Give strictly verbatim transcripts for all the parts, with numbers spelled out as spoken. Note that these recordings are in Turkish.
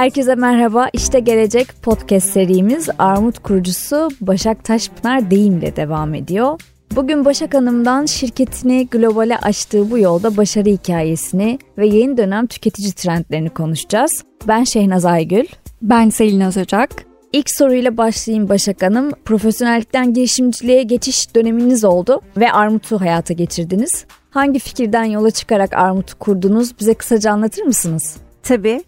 Herkese merhaba. İşte Gelecek podcast serimiz Armut kurucusu Başak Taşpınar deyimle devam ediyor. Bugün Başak Hanım'dan şirketini globale açtığı bu yolda başarı hikayesini ve yeni dönem tüketici trendlerini konuşacağız. Ben Şehnaz Aygül. Ben Selin Azocak. İlk soruyla başlayayım Başak Hanım. Profesyonellikten girişimciliğe geçiş döneminiz oldu ve Armut'u hayata geçirdiniz. Hangi fikirden yola çıkarak Armut'u kurdunuz? Bize kısaca anlatır mısınız? Tabii.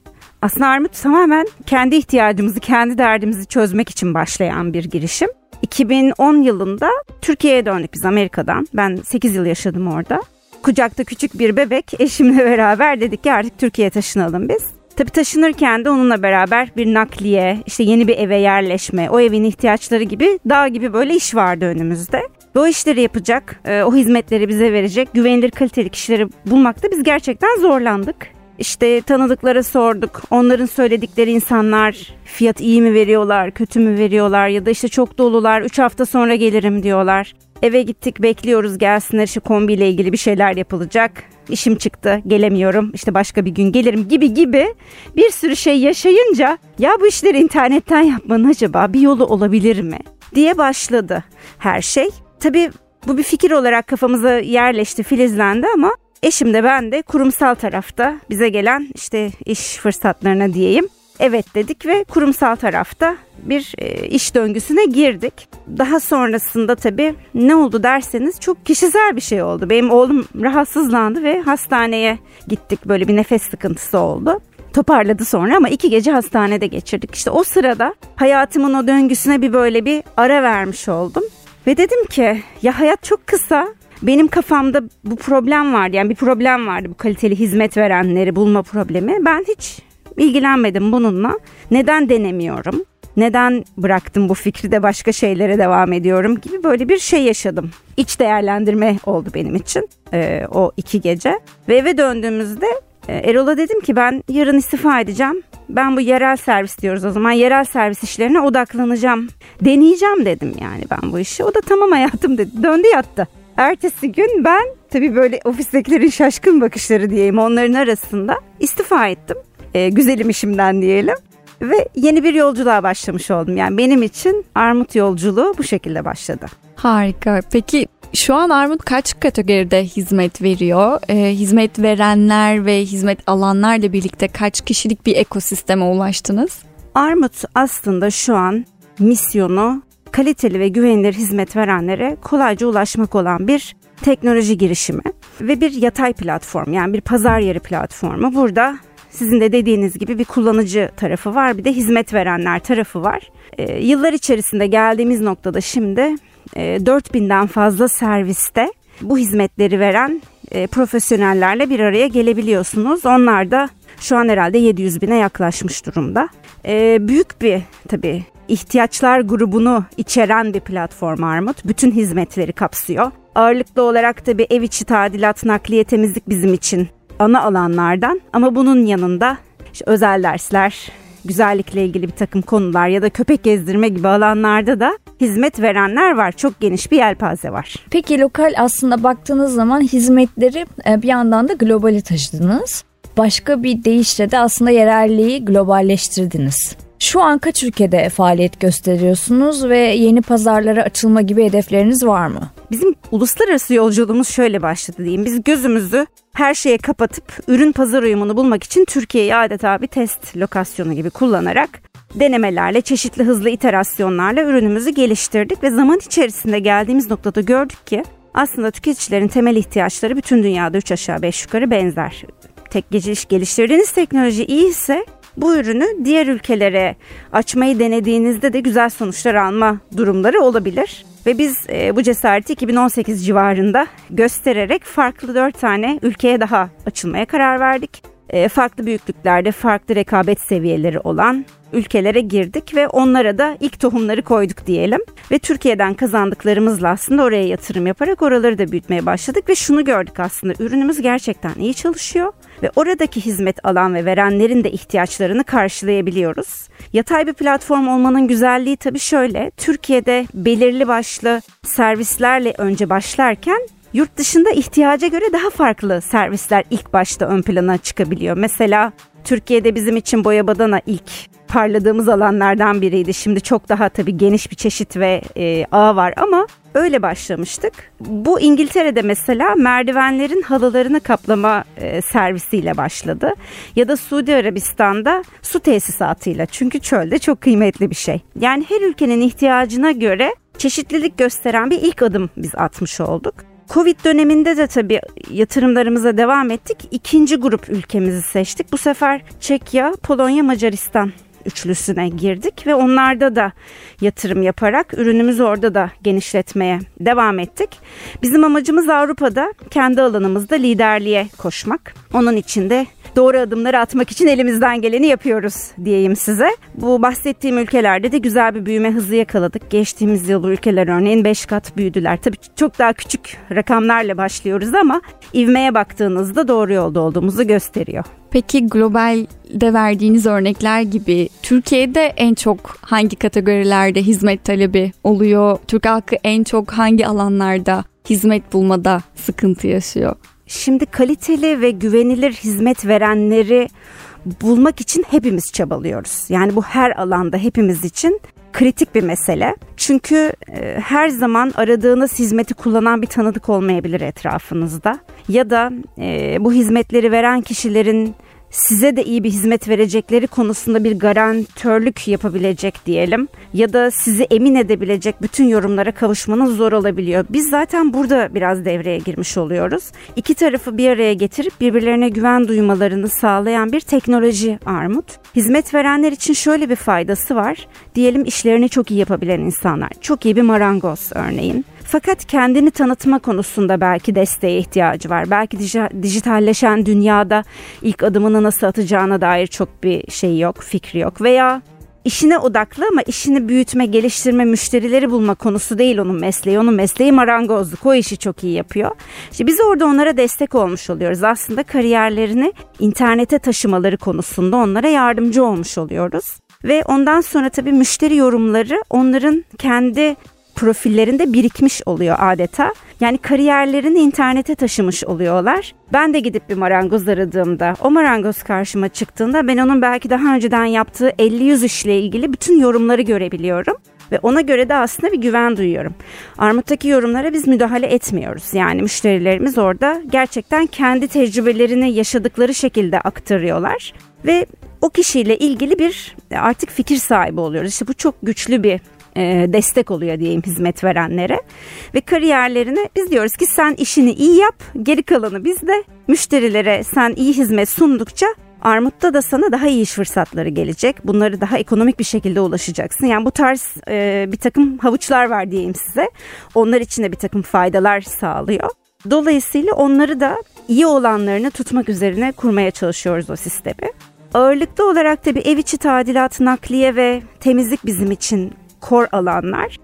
Aslında Armut tamamen kendi ihtiyacımızı, kendi derdimizi çözmek için başlayan bir girişim. iki bin on yılında Türkiye'ye döndük biz Amerika'dan. Ben sekiz yıl yaşadım orada. Kucakta küçük bir bebek eşimle beraber dedik ki artık Türkiye'ye taşınalım biz. Tabii taşınırken de onunla beraber bir nakliye, işte yeni bir eve yerleşme, o evin ihtiyaçları gibi dağ gibi böyle iş vardı önümüzde. Ve o işleri yapacak, o hizmetleri bize verecek, güvenilir kaliteli kişileri bulmakta biz gerçekten zorlandık. İşte tanıdıklara sorduk. Onların söyledikleri insanlar fiyat iyi mi veriyorlar, kötü mü veriyorlar ya da işte çok dolular, üç hafta sonra gelirim diyorlar. Eve gittik, bekliyoruz gelsinler, işte kombiyle ilgili bir şeyler yapılacak. İşim çıktı, gelemiyorum, işte başka bir gün gelirim gibi gibi bir sürü şey yaşayınca ya bu işleri internetten yapmanın acaba bir yolu olabilir mi diye başladı her şey. Tabii bu bir fikir olarak kafamıza yerleşti, filizlendi ama eşim de ben de kurumsal tarafta bize gelen işte iş fırsatlarına diyeyim evet dedik ve kurumsal tarafta bir iş döngüsüne girdik. Daha sonrasında tabii ne oldu derseniz çok kişisel bir şey oldu. Benim oğlum rahatsızlandı ve hastaneye gittik, böyle bir nefes sıkıntısı oldu. Toparladı sonra ama iki gece hastanede geçirdik. İşte o sırada hayatımın o döngüsüne bir böyle bir ara vermiş oldum ve dedim ki ya hayat çok kısa. Benim kafamda bu problem vardı, yani bir problem vardı, bu kaliteli hizmet verenleri bulma problemi. Ben hiç ilgilenmedim bununla. Neden denemiyorum? Neden bıraktım bu fikri de başka şeylere devam ediyorum gibi böyle bir şey yaşadım. İç değerlendirme oldu benim için ee, o iki gece. Ve eve döndüğümüzde Erol'a dedim ki ben yarın istifa edeceğim. Ben bu yerel servis diyoruz o zaman. Yerel servis işlerine odaklanacağım. Deneyeceğim dedim yani ben bu işi. O da tamam hayatım dedi. Döndü yattı. Ertesi gün ben tabii böyle ofistekilerin şaşkın bakışları diyeyim, onların arasında istifa ettim. E, güzelim işimden diyelim. Ve yeni bir yolculuğa başlamış oldum. Yani benim için Armut yolculuğu bu şekilde başladı. Harika. Peki şu an Armut kaç kategoride hizmet veriyor? E, hizmet verenler ve hizmet alanlarla birlikte kaç kişilik bir ekosisteme ulaştınız? Armut aslında şu an misyonu kaliteli ve güvenilir hizmet verenlere kolayca ulaşmak olan bir teknoloji girişimi ve bir yatay platform, yani bir pazar yeri platformu. Burada sizin de dediğiniz gibi bir kullanıcı tarafı var, bir de hizmet verenler tarafı var. E, yıllar içerisinde geldiğimiz noktada şimdi e, dört binden fazla serviste bu hizmetleri veren e, profesyonellerle bir araya gelebiliyorsunuz. Onlar da şu an herhalde yedi yüz bine yaklaşmış durumda. E, büyük bir tabii İhtiyaçlar grubunu içeren bir platform Armut. Bütün hizmetleri kapsıyor. Ağırlıklı olarak tabii ev içi tadilat, nakliye, temizlik bizim için ana alanlardan. Ama bunun yanında işte özel dersler, güzellikle ilgili bir takım konular ya da köpek gezdirme gibi alanlarda da hizmet verenler var. Çok geniş bir yelpaze var. Peki lokal aslında baktığınız zaman hizmetleri bir yandan da globale taşıdınız. Başka bir deyişle de aslında yerelliği globalleştirdiniz. Şu an kaç ülkede faaliyet gösteriyorsunuz ve yeni pazarlara açılma gibi hedefleriniz var mı? Bizim uluslararası yolculuğumuz şöyle başladı diyeyim. Biz gözümüzü her şeye kapatıp ürün pazar uyumunu bulmak için Türkiye'yi adeta bir test lokasyonu gibi kullanarak denemelerle, çeşitli hızlı iterasyonlarla ürünümüzü geliştirdik ve zaman içerisinde geldiğimiz noktada gördük ki aslında tüketicilerin temel ihtiyaçları bütün dünyada üç aşağı beş yukarı benzer. Tek geliştirdiğiniz teknoloji iyi ise bu ürünü diğer ülkelere açmayı denediğinizde de güzel sonuçlar alma durumları olabilir. Ve biz e, bu cesareti iki bin on sekiz civarında göstererek farklı dört tane ülkeye daha açılmaya karar verdik. E, farklı büyüklüklerde, farklı rekabet seviyeleri olan ülkelere girdik ve onlara da ilk tohumları koyduk diyelim. Ve Türkiye'den kazandıklarımızla aslında oraya yatırım yaparak oraları da büyütmeye başladık ve şunu gördük aslında ürünümüz gerçekten iyi çalışıyor. Ve oradaki hizmet alan ve verenlerin de ihtiyaçlarını karşılayabiliyoruz. Yatay bir platform olmanın güzelliği tabii şöyle. Türkiye'de belirli başlı servislerle önce başlarken yurt dışında ihtiyaca göre daha farklı servisler ilk başta ön plana çıkabiliyor. Mesela Türkiye'de bizim için boya badana ilk parladığımız alanlardan biriydi. Şimdi çok daha tabii geniş bir çeşit ve e, ağ var ama öyle başlamıştık. Bu İngiltere'de mesela merdivenlerin halılarını kaplama e, servisiyle başladı. Ya da Suudi Arabistan'da su tesisatıyla, çünkü çölde çok kıymetli bir şey. Yani her ülkenin ihtiyacına göre çeşitlilik gösteren bir ilk adım biz atmış olduk. Covid döneminde de tabii yatırımlarımıza devam ettik. İkinci grup ülkemizi seçtik. Bu sefer Çekya, Polonya, Macaristan üçlüsüne girdik ve onlarda da yatırım yaparak ürünümüzü orada da genişletmeye devam ettik. Bizim amacımız Avrupa'da kendi alanımızda liderliğe koşmak. Onun için de doğru adımları atmak için elimizden geleni yapıyoruz diyeyim size. Bu bahsettiğim ülkelerde de güzel bir büyüme hızı yakaladık. Geçtiğimiz yıl bu ülkeler örneğin beş kat büyüdüler. Tabii çok daha küçük rakamlarla başlıyoruz ama ivmeye baktığınızda doğru yolda olduğumuzu gösteriyor. Peki globalde verdiğiniz örnekler gibi Türkiye'de en çok hangi kategorilerde hizmet talebi oluyor? Türk halkı en çok hangi alanlarda hizmet bulmada sıkıntı yaşıyor? Şimdi kaliteli ve güvenilir hizmet verenleri bulmak için hepimiz çabalıyoruz. Yani bu her alanda hepimiz için kritik bir mesele. Çünkü e, her zaman aradığınız hizmeti kullanan bir tanıdık olmayabilir etrafınızda. Ya da e, bu hizmetleri veren kişilerin size de iyi bir hizmet verecekleri konusunda bir garantörlük yapabilecek diyelim. Ya da sizi emin edebilecek bütün yorumlara kavuşmanız zor olabiliyor. Biz zaten burada biraz devreye girmiş oluyoruz. İki tarafı bir araya getirip birbirlerine güven duymalarını sağlayan bir teknoloji armut. Hizmet verenler için şöyle bir faydası var. Diyelim işlerini çok iyi yapabilen insanlar. Çok iyi bir marangoz örneğin. Fakat kendini tanıtma konusunda belki desteğe ihtiyacı var. Belki dij- dijitalleşen dünyada ilk adımını nasıl atacağına dair çok bir şey yok, fikri yok. Veya işine odaklı ama işini büyütme, geliştirme, müşterileri bulma konusu değil onun mesleği. Onun mesleği marangozluk. O işi çok iyi yapıyor. İşte biz orada onlara destek olmuş oluyoruz. Aslında kariyerlerini internete taşımaları konusunda onlara yardımcı olmuş oluyoruz. Ve ondan sonra tabii müşteri yorumları onların kendi profillerinde birikmiş oluyor adeta. Yani kariyerlerini internete taşımış oluyorlar. Ben de gidip bir marangoz aradığımda, o marangoz karşıma çıktığında ben onun belki daha önceden yaptığı elli yüz işle ilgili bütün yorumları görebiliyorum. Ve ona göre de aslında bir güven duyuyorum. Armut'taki yorumlara biz müdahale etmiyoruz. Yani müşterilerimiz orada gerçekten kendi tecrübelerini yaşadıkları şekilde aktarıyorlar. Ve o kişiyle ilgili bir artık fikir sahibi oluyoruz. İşte bu çok güçlü bir destek oluyor diyeyim hizmet verenlere. Ve kariyerlerine biz diyoruz ki sen işini iyi yap, geri kalanı bizde. Müşterilere sen iyi hizmet sundukça Armut'ta da sana daha iyi iş fırsatları gelecek. Bunları daha ekonomik bir şekilde ulaşacaksın. Yani bu tarz e, bir takım havuçlar var diyeyim size. Onlar için de bir takım faydalar sağlıyor. Dolayısıyla onları da iyi olanlarını tutmak üzerine kurmaya çalışıyoruz o sistemi. Ağırlıklı olarak tabii ev içi tadilat, nakliye ve temizlik bizim için kor alanlar.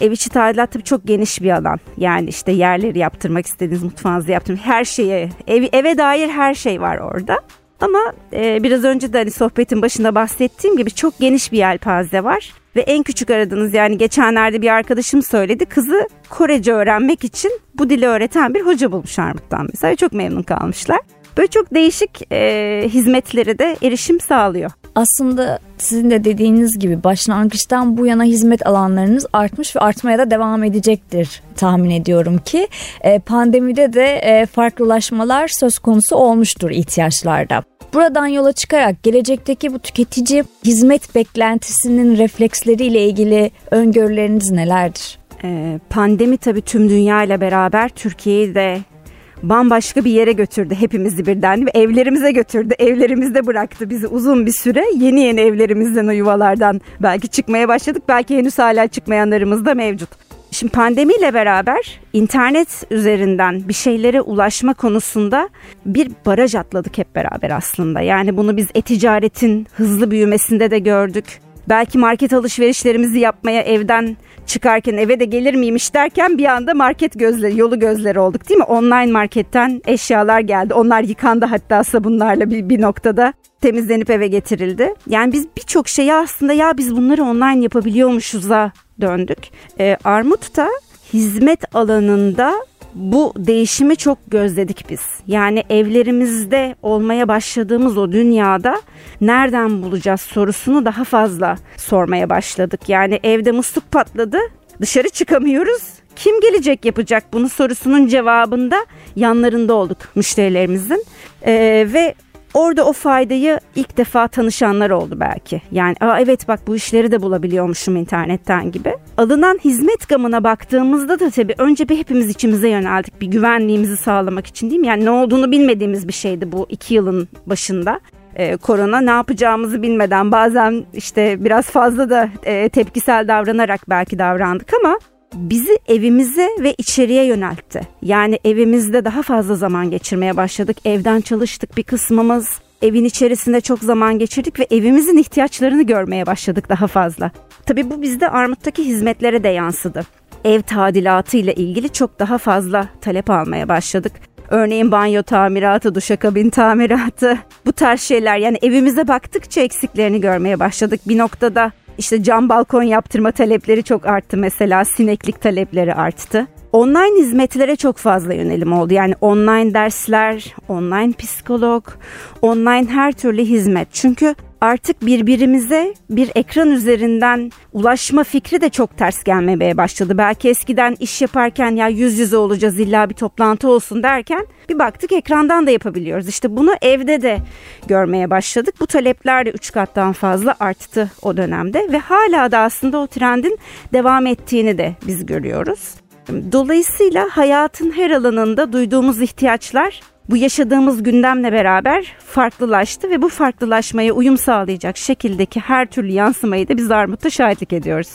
Ev içi tadilat tabii çok geniş bir alan. Yani işte yerleri yaptırmak istediğiniz, mutfağınızı yaptırmak, her şeye, ev, eve dair her şey var orada. Ama e, biraz önce de hani sohbetin başında bahsettiğim gibi çok geniş bir yelpaze var. Ve en küçük aradığınız, yani geçenlerde bir arkadaşım söyledi, kızı Korece öğrenmek için bu dili öğreten bir hoca bulmuş Armut'tan mesela. Çok memnun kalmışlar. Böyle çok değişik e, hizmetlere de erişim sağlıyor. Aslında sizin de dediğiniz gibi başlangıçtan bu yana hizmet alanlarınız artmış ve artmaya da devam edecektir tahmin ediyorum ki. E, pandemide de e, farklılaşmalar söz konusu olmuştur ihtiyaçlarda. Buradan yola çıkarak gelecekteki bu tüketici hizmet beklentisinin refleksleriyle ilgili öngörüleriniz nelerdir? E, pandemi tabii tüm dünyayla beraber Türkiye'yi de bambaşka bir yere götürdü hepimizi birden ve evlerimize götürdü. Evlerimizde bıraktı bizi uzun bir süre. Yeni yeni evlerimizden, o yuvalardan belki çıkmaya başladık. Belki henüz hala çıkmayanlarımız da mevcut. Şimdi pandemiyle beraber internet üzerinden bir şeylere ulaşma konusunda bir baraj atladık hep beraber aslında. Yani bunu biz e-ticaretin hızlı büyümesinde de gördük. Belki market alışverişlerimizi yapmaya evden çıkarken eve de gelir miymiş derken bir anda market gözleri, yolu gözleri olduk değil mi? Online marketten eşyalar geldi. Onlar yıkandı, hatta sabunlarla bir, bir noktada temizlenip eve getirildi. Yani biz birçok şeyi aslında ya biz bunları online yapabiliyormuşuz'a döndük. Ee, Armut'ta hizmet alanında bu değişimi çok gözledik biz. Yani evlerimizde olmaya başladığımız o dünyada nereden bulacağız sorusunu daha fazla sormaya başladık. Yani evde musluk patladı, dışarı çıkamıyoruz. Kim gelecek yapacak bunu sorusunun cevabında yanlarında olduk müşterilerimizin. Ee, ve orada o faydayı ilk defa tanışanlar oldu belki. Yani Aa, evet bak bu işleri de bulabiliyormuşum internetten gibi. Alınan hizmet gamına baktığımızda da tabii önce bir hepimiz içimize yöneldik. Bir güvenliğimizi sağlamak için değil mi? Yani ne olduğunu bilmediğimiz bir şeydi bu iki yılın başında. Ee, korona ne yapacağımızı bilmeden bazen işte biraz fazla da e, tepkisel davranarak belki davrandık ama bizi evimize ve içeriye yöneltti. Yani evimizde daha fazla zaman geçirmeye başladık. Evden çalıştık bir kısmımız. Evin içerisinde çok zaman geçirdik ve evimizin ihtiyaçlarını görmeye başladık daha fazla. Tabii bu bizde Armut'taki hizmetlere de yansıdı. Ev tadilatı ile ilgili çok daha fazla talep almaya başladık. Örneğin banyo tamiratı, duşakabin tamiratı, bu tarz şeyler. Yani evimize baktıkça eksiklerini görmeye başladık. Bir noktada İşte cam balkon yaptırma talepleri çok arttı mesela, sineklik talepleri arttı. Online hizmetlere çok fazla yönelim oldu. Yani online dersler, online psikolog, online her türlü hizmet. Çünkü artık birbirimize bir ekran üzerinden ulaşma fikri de çok ters gelmeye başladı. Belki eskiden iş yaparken ya yüz yüze olacağız illa bir toplantı olsun derken bir baktık ekrandan da yapabiliyoruz. İşte bunu evde de görmeye başladık. Bu talepler de üç kattan fazla arttı o dönemde ve hala da aslında o trendin devam ettiğini de biz görüyoruz. Dolayısıyla hayatın her alanında duyduğumuz ihtiyaçlar bu yaşadığımız gündemle beraber farklılaştı ve bu farklılaşmaya uyum sağlayacak şekildeki her türlü yansımayı da biz Armut'ta şahitlik ediyoruz.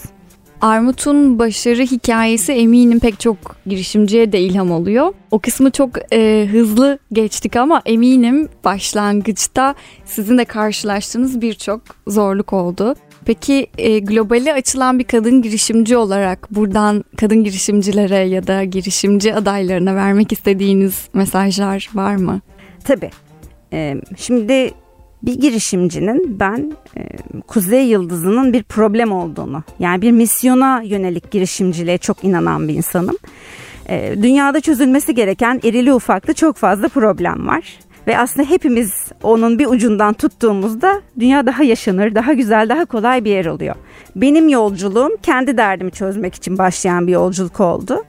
Armut'un başarı hikayesi eminim pek çok girişimciye de ilham oluyor. O kısmı çok e, hızlı geçtik ama eminim başlangıçta sizin de karşılaştığınız birçok zorluk oldu. Peki e, globale açılan bir kadın girişimci olarak buradan kadın girişimcilere ya da girişimci adaylarına vermek istediğiniz mesajlar var mı? Tabii. E, şimdi bir girişimcinin ben e, Kuzey Yıldızı'nın bir problem olduğunu, yani bir misyona yönelik girişimciliğe çok inanan bir insanım. E, dünyada çözülmesi gereken irili ufaklı çok fazla problem var. Ve aslında hepimiz onun bir ucundan tuttuğumuzda dünya daha yaşanır, daha güzel, daha kolay bir yer oluyor. Benim yolculuğum kendi derdimi çözmek için başlayan bir yolculuk oldu.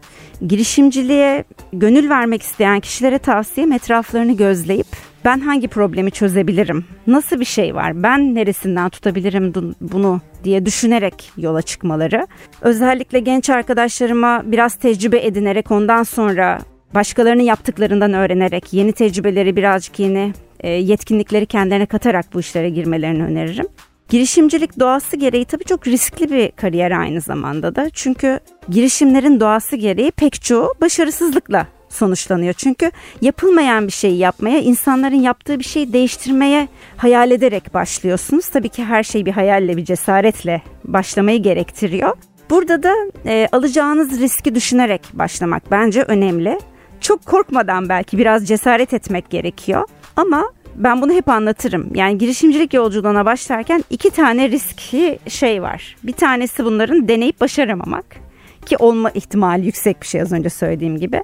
Girişimciliğe gönül vermek isteyen kişilere tavsiyem etraflarını gözleyip ben hangi problemi çözebilirim, nasıl bir şey var, ben neresinden tutabilirim bunu diye düşünerek yola çıkmaları. Özellikle genç arkadaşlarıma biraz tecrübe edinerek ondan sonra başkalarının yaptıklarından öğrenerek yeni tecrübeleri birazcık yeni yetkinlikleri kendilerine katarak bu işlere girmelerini öneririm. Girişimcilik doğası gereği tabii çok riskli bir kariyer aynı zamanda da. Çünkü girişimlerin doğası gereği pek çoğu başarısızlıkla sonuçlanıyor. Çünkü yapılmayan bir şeyi yapmaya, insanların yaptığı bir şeyi değiştirmeye hayal ederek başlıyorsunuz. Tabii ki her şey bir hayalle, bir cesaretle başlamayı gerektiriyor. Burada da e, alacağınız riski düşünerek başlamak bence önemli. Çok korkmadan belki biraz cesaret etmek gerekiyor. Ama ben bunu hep anlatırım. Yani girişimcilik yolculuğuna başlarken iki tane riskli şey var. Bir tanesi bunların deneyip başaramamak. Ki olma ihtimali yüksek bir şey az önce söylediğim gibi.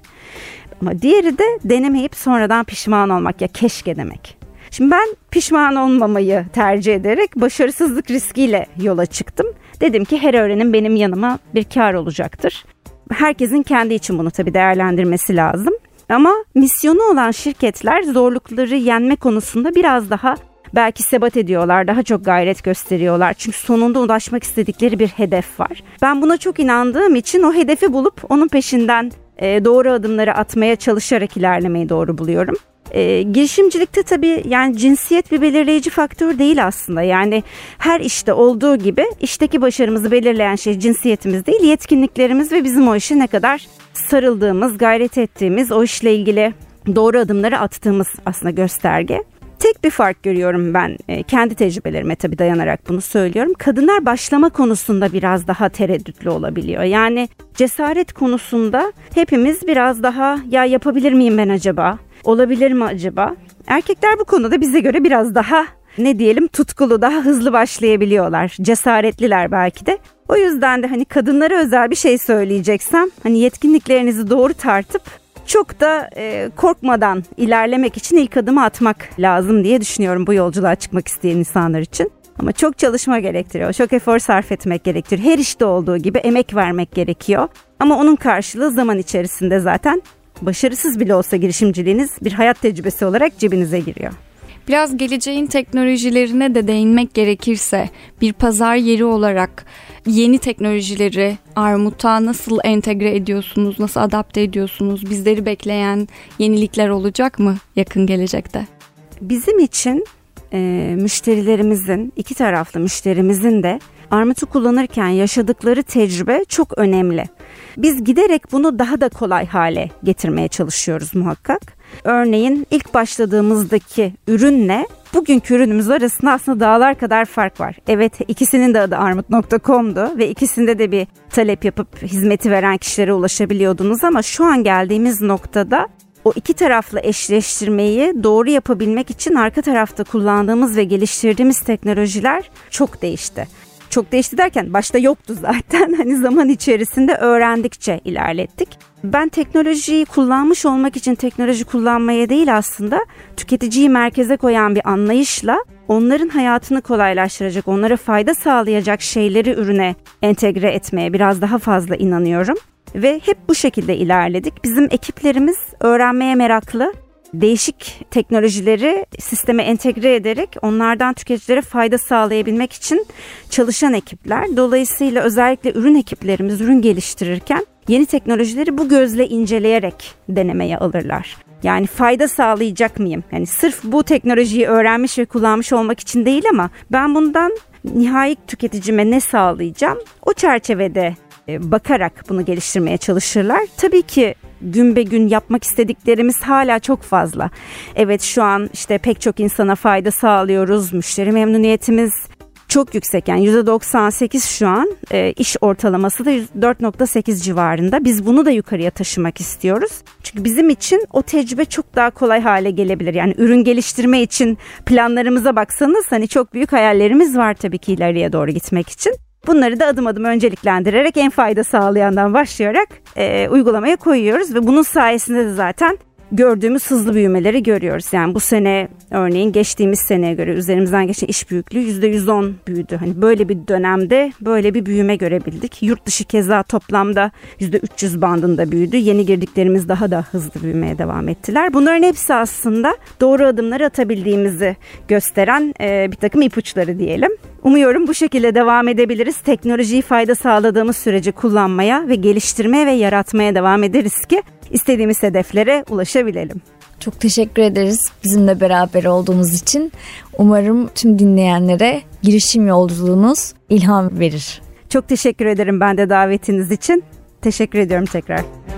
Ama diğeri de denemeyip sonradan pişman olmak. Ya keşke demek. Şimdi ben pişman olmamayı tercih ederek başarısızlık riskiyle yola çıktım. Dedim ki her öğrenim benim yanıma bir kar olacaktır. Herkesin kendi için bunu tabii değerlendirmesi lazım. Ama misyonu olan şirketler zorlukları yenme konusunda biraz daha belki sebat ediyorlar, daha çok gayret gösteriyorlar. Çünkü sonunda ulaşmak istedikleri bir hedef var. Ben buna çok inandığım için o hedefi bulup onun peşinden doğru adımları atmaya çalışarak ilerlemeyi doğru buluyorum. E, girişimcilikte tabii yani cinsiyet bir belirleyici faktör değil aslında. Yani her işte olduğu gibi işteki başarımızı belirleyen şey cinsiyetimiz değil, yetkinliklerimiz ve bizim o işe ne kadar sarıldığımız, gayret ettiğimiz, o işle ilgili doğru adımları attığımız aslında gösterge. Tek bir fark görüyorum ben, e, kendi tecrübelerime tabii dayanarak bunu söylüyorum. Kadınlar başlama konusunda biraz daha tereddütlü olabiliyor. Yani cesaret konusunda hepimiz biraz daha ya yapabilir miyim ben acaba? Olabilir mi acaba? Erkekler bu konuda bize göre biraz daha ne diyelim tutkulu, daha hızlı başlayabiliyorlar. Cesaretliler belki de. O yüzden de hani kadınlara özel bir şey söyleyeceksem hani yetkinliklerinizi doğru tartıp çok da e, korkmadan ilerlemek için ilk adımı atmak lazım diye düşünüyorum bu yolculuğa çıkmak isteyen insanlar için. Ama çok çalışma gerektiriyor, çok efor sarf etmek gerektiriyor. Her işte olduğu gibi emek vermek gerekiyor. Ama onun karşılığı zaman içerisinde zaten başarısız bile olsa girişimciliğiniz bir hayat tecrübesi olarak cebinize giriyor. Biraz geleceğin teknolojilerine de değinmek gerekirse bir pazar yeri olarak yeni teknolojileri Armut'a nasıl entegre ediyorsunuz, nasıl adapte ediyorsunuz? Bizleri bekleyen yenilikler olacak mı yakın gelecekte? Bizim için e, müşterilerimizin, iki taraflı müşterimizin de Armut'u kullanırken yaşadıkları tecrübe çok önemli. Biz giderek bunu daha da kolay hale getirmeye çalışıyoruz muhakkak. Örneğin ilk başladığımızdaki ürünle bugünkü ürünümüz arasında aslında dağlar kadar fark var. Evet, ikisinin de adı armut nokta com'du ve ikisinde de bir talep yapıp hizmeti veren kişilere ulaşabiliyordunuz ama şu an geldiğimiz noktada o iki taraflı eşleştirmeyi doğru yapabilmek için arka tarafta kullandığımız ve geliştirdiğimiz teknolojiler çok değişti. Çok değişti derken başta yoktu zaten. Hani zaman içerisinde öğrendikçe ilerlettik. Ben teknolojiyi kullanmış olmak için teknoloji kullanmaya değil aslında tüketiciyi merkeze koyan bir anlayışla onların hayatını kolaylaştıracak, onlara fayda sağlayacak şeyleri ürüne entegre etmeye biraz daha fazla inanıyorum. Ve hep bu şekilde ilerledik. Bizim ekiplerimiz öğrenmeye meraklı. Değişik teknolojileri sisteme entegre ederek onlardan tüketicilere fayda sağlayabilmek için çalışan ekipler. Dolayısıyla özellikle ürün ekiplerimiz ürün geliştirirken yeni teknolojileri bu gözle inceleyerek denemeye alırlar. Yani fayda sağlayacak mıyım? Yani sırf bu teknolojiyi öğrenmiş ve kullanmış olmak için değil ama ben bundan nihai tüketicime ne sağlayacağım? O çerçevede bakarak bunu geliştirmeye çalışırlar. Tabii ki gün be gün yapmak istediklerimiz hala çok fazla. Evet, şu an işte pek çok insana fayda sağlıyoruz. Müşteri memnuniyetimiz çok yüksek. Yani yüzde doksan sekiz şu an e, iş ortalaması da dört nokta sekiz civarında. Biz bunu da yukarıya taşımak istiyoruz. Çünkü bizim için o tecrübe çok daha kolay hale gelebilir. Yani ürün geliştirme için planlarımıza baksanız hani çok büyük hayallerimiz var tabii ki ileriye doğru gitmek için. Bunları da adım adım önceliklendirerek en fayda sağlayandan başlayarak e, uygulamaya koyuyoruz ve bunun sayesinde de zaten gördüğümüz hızlı büyümeleri görüyoruz. Yani bu sene örneğin geçtiğimiz seneye göre üzerimizden geçen iş büyüklüğü yüzde yüz on büyüdü. Hani böyle bir dönemde böyle bir büyüme görebildik. Yurt dışı keza toplamda yüzde üç yüz bandında büyüdü. Yeni girdiklerimiz daha da hızlı büyümeye devam ettiler. Bunların hepsi aslında doğru adımları atabildiğimizi gösteren e, bir takım ipuçları diyelim. Umuyorum bu şekilde devam edebiliriz. Teknolojiyi fayda sağladığımız sürece kullanmaya ve geliştirmeye ve yaratmaya devam ederiz ki istediğimiz hedeflere ulaşabilelim. Çok teşekkür ederiz bizimle beraber olduğunuz için. Umarım tüm dinleyenlere girişim yolculuğunuz ilham verir. Çok teşekkür ederim ben de davetiniz için. Teşekkür ediyorum tekrar.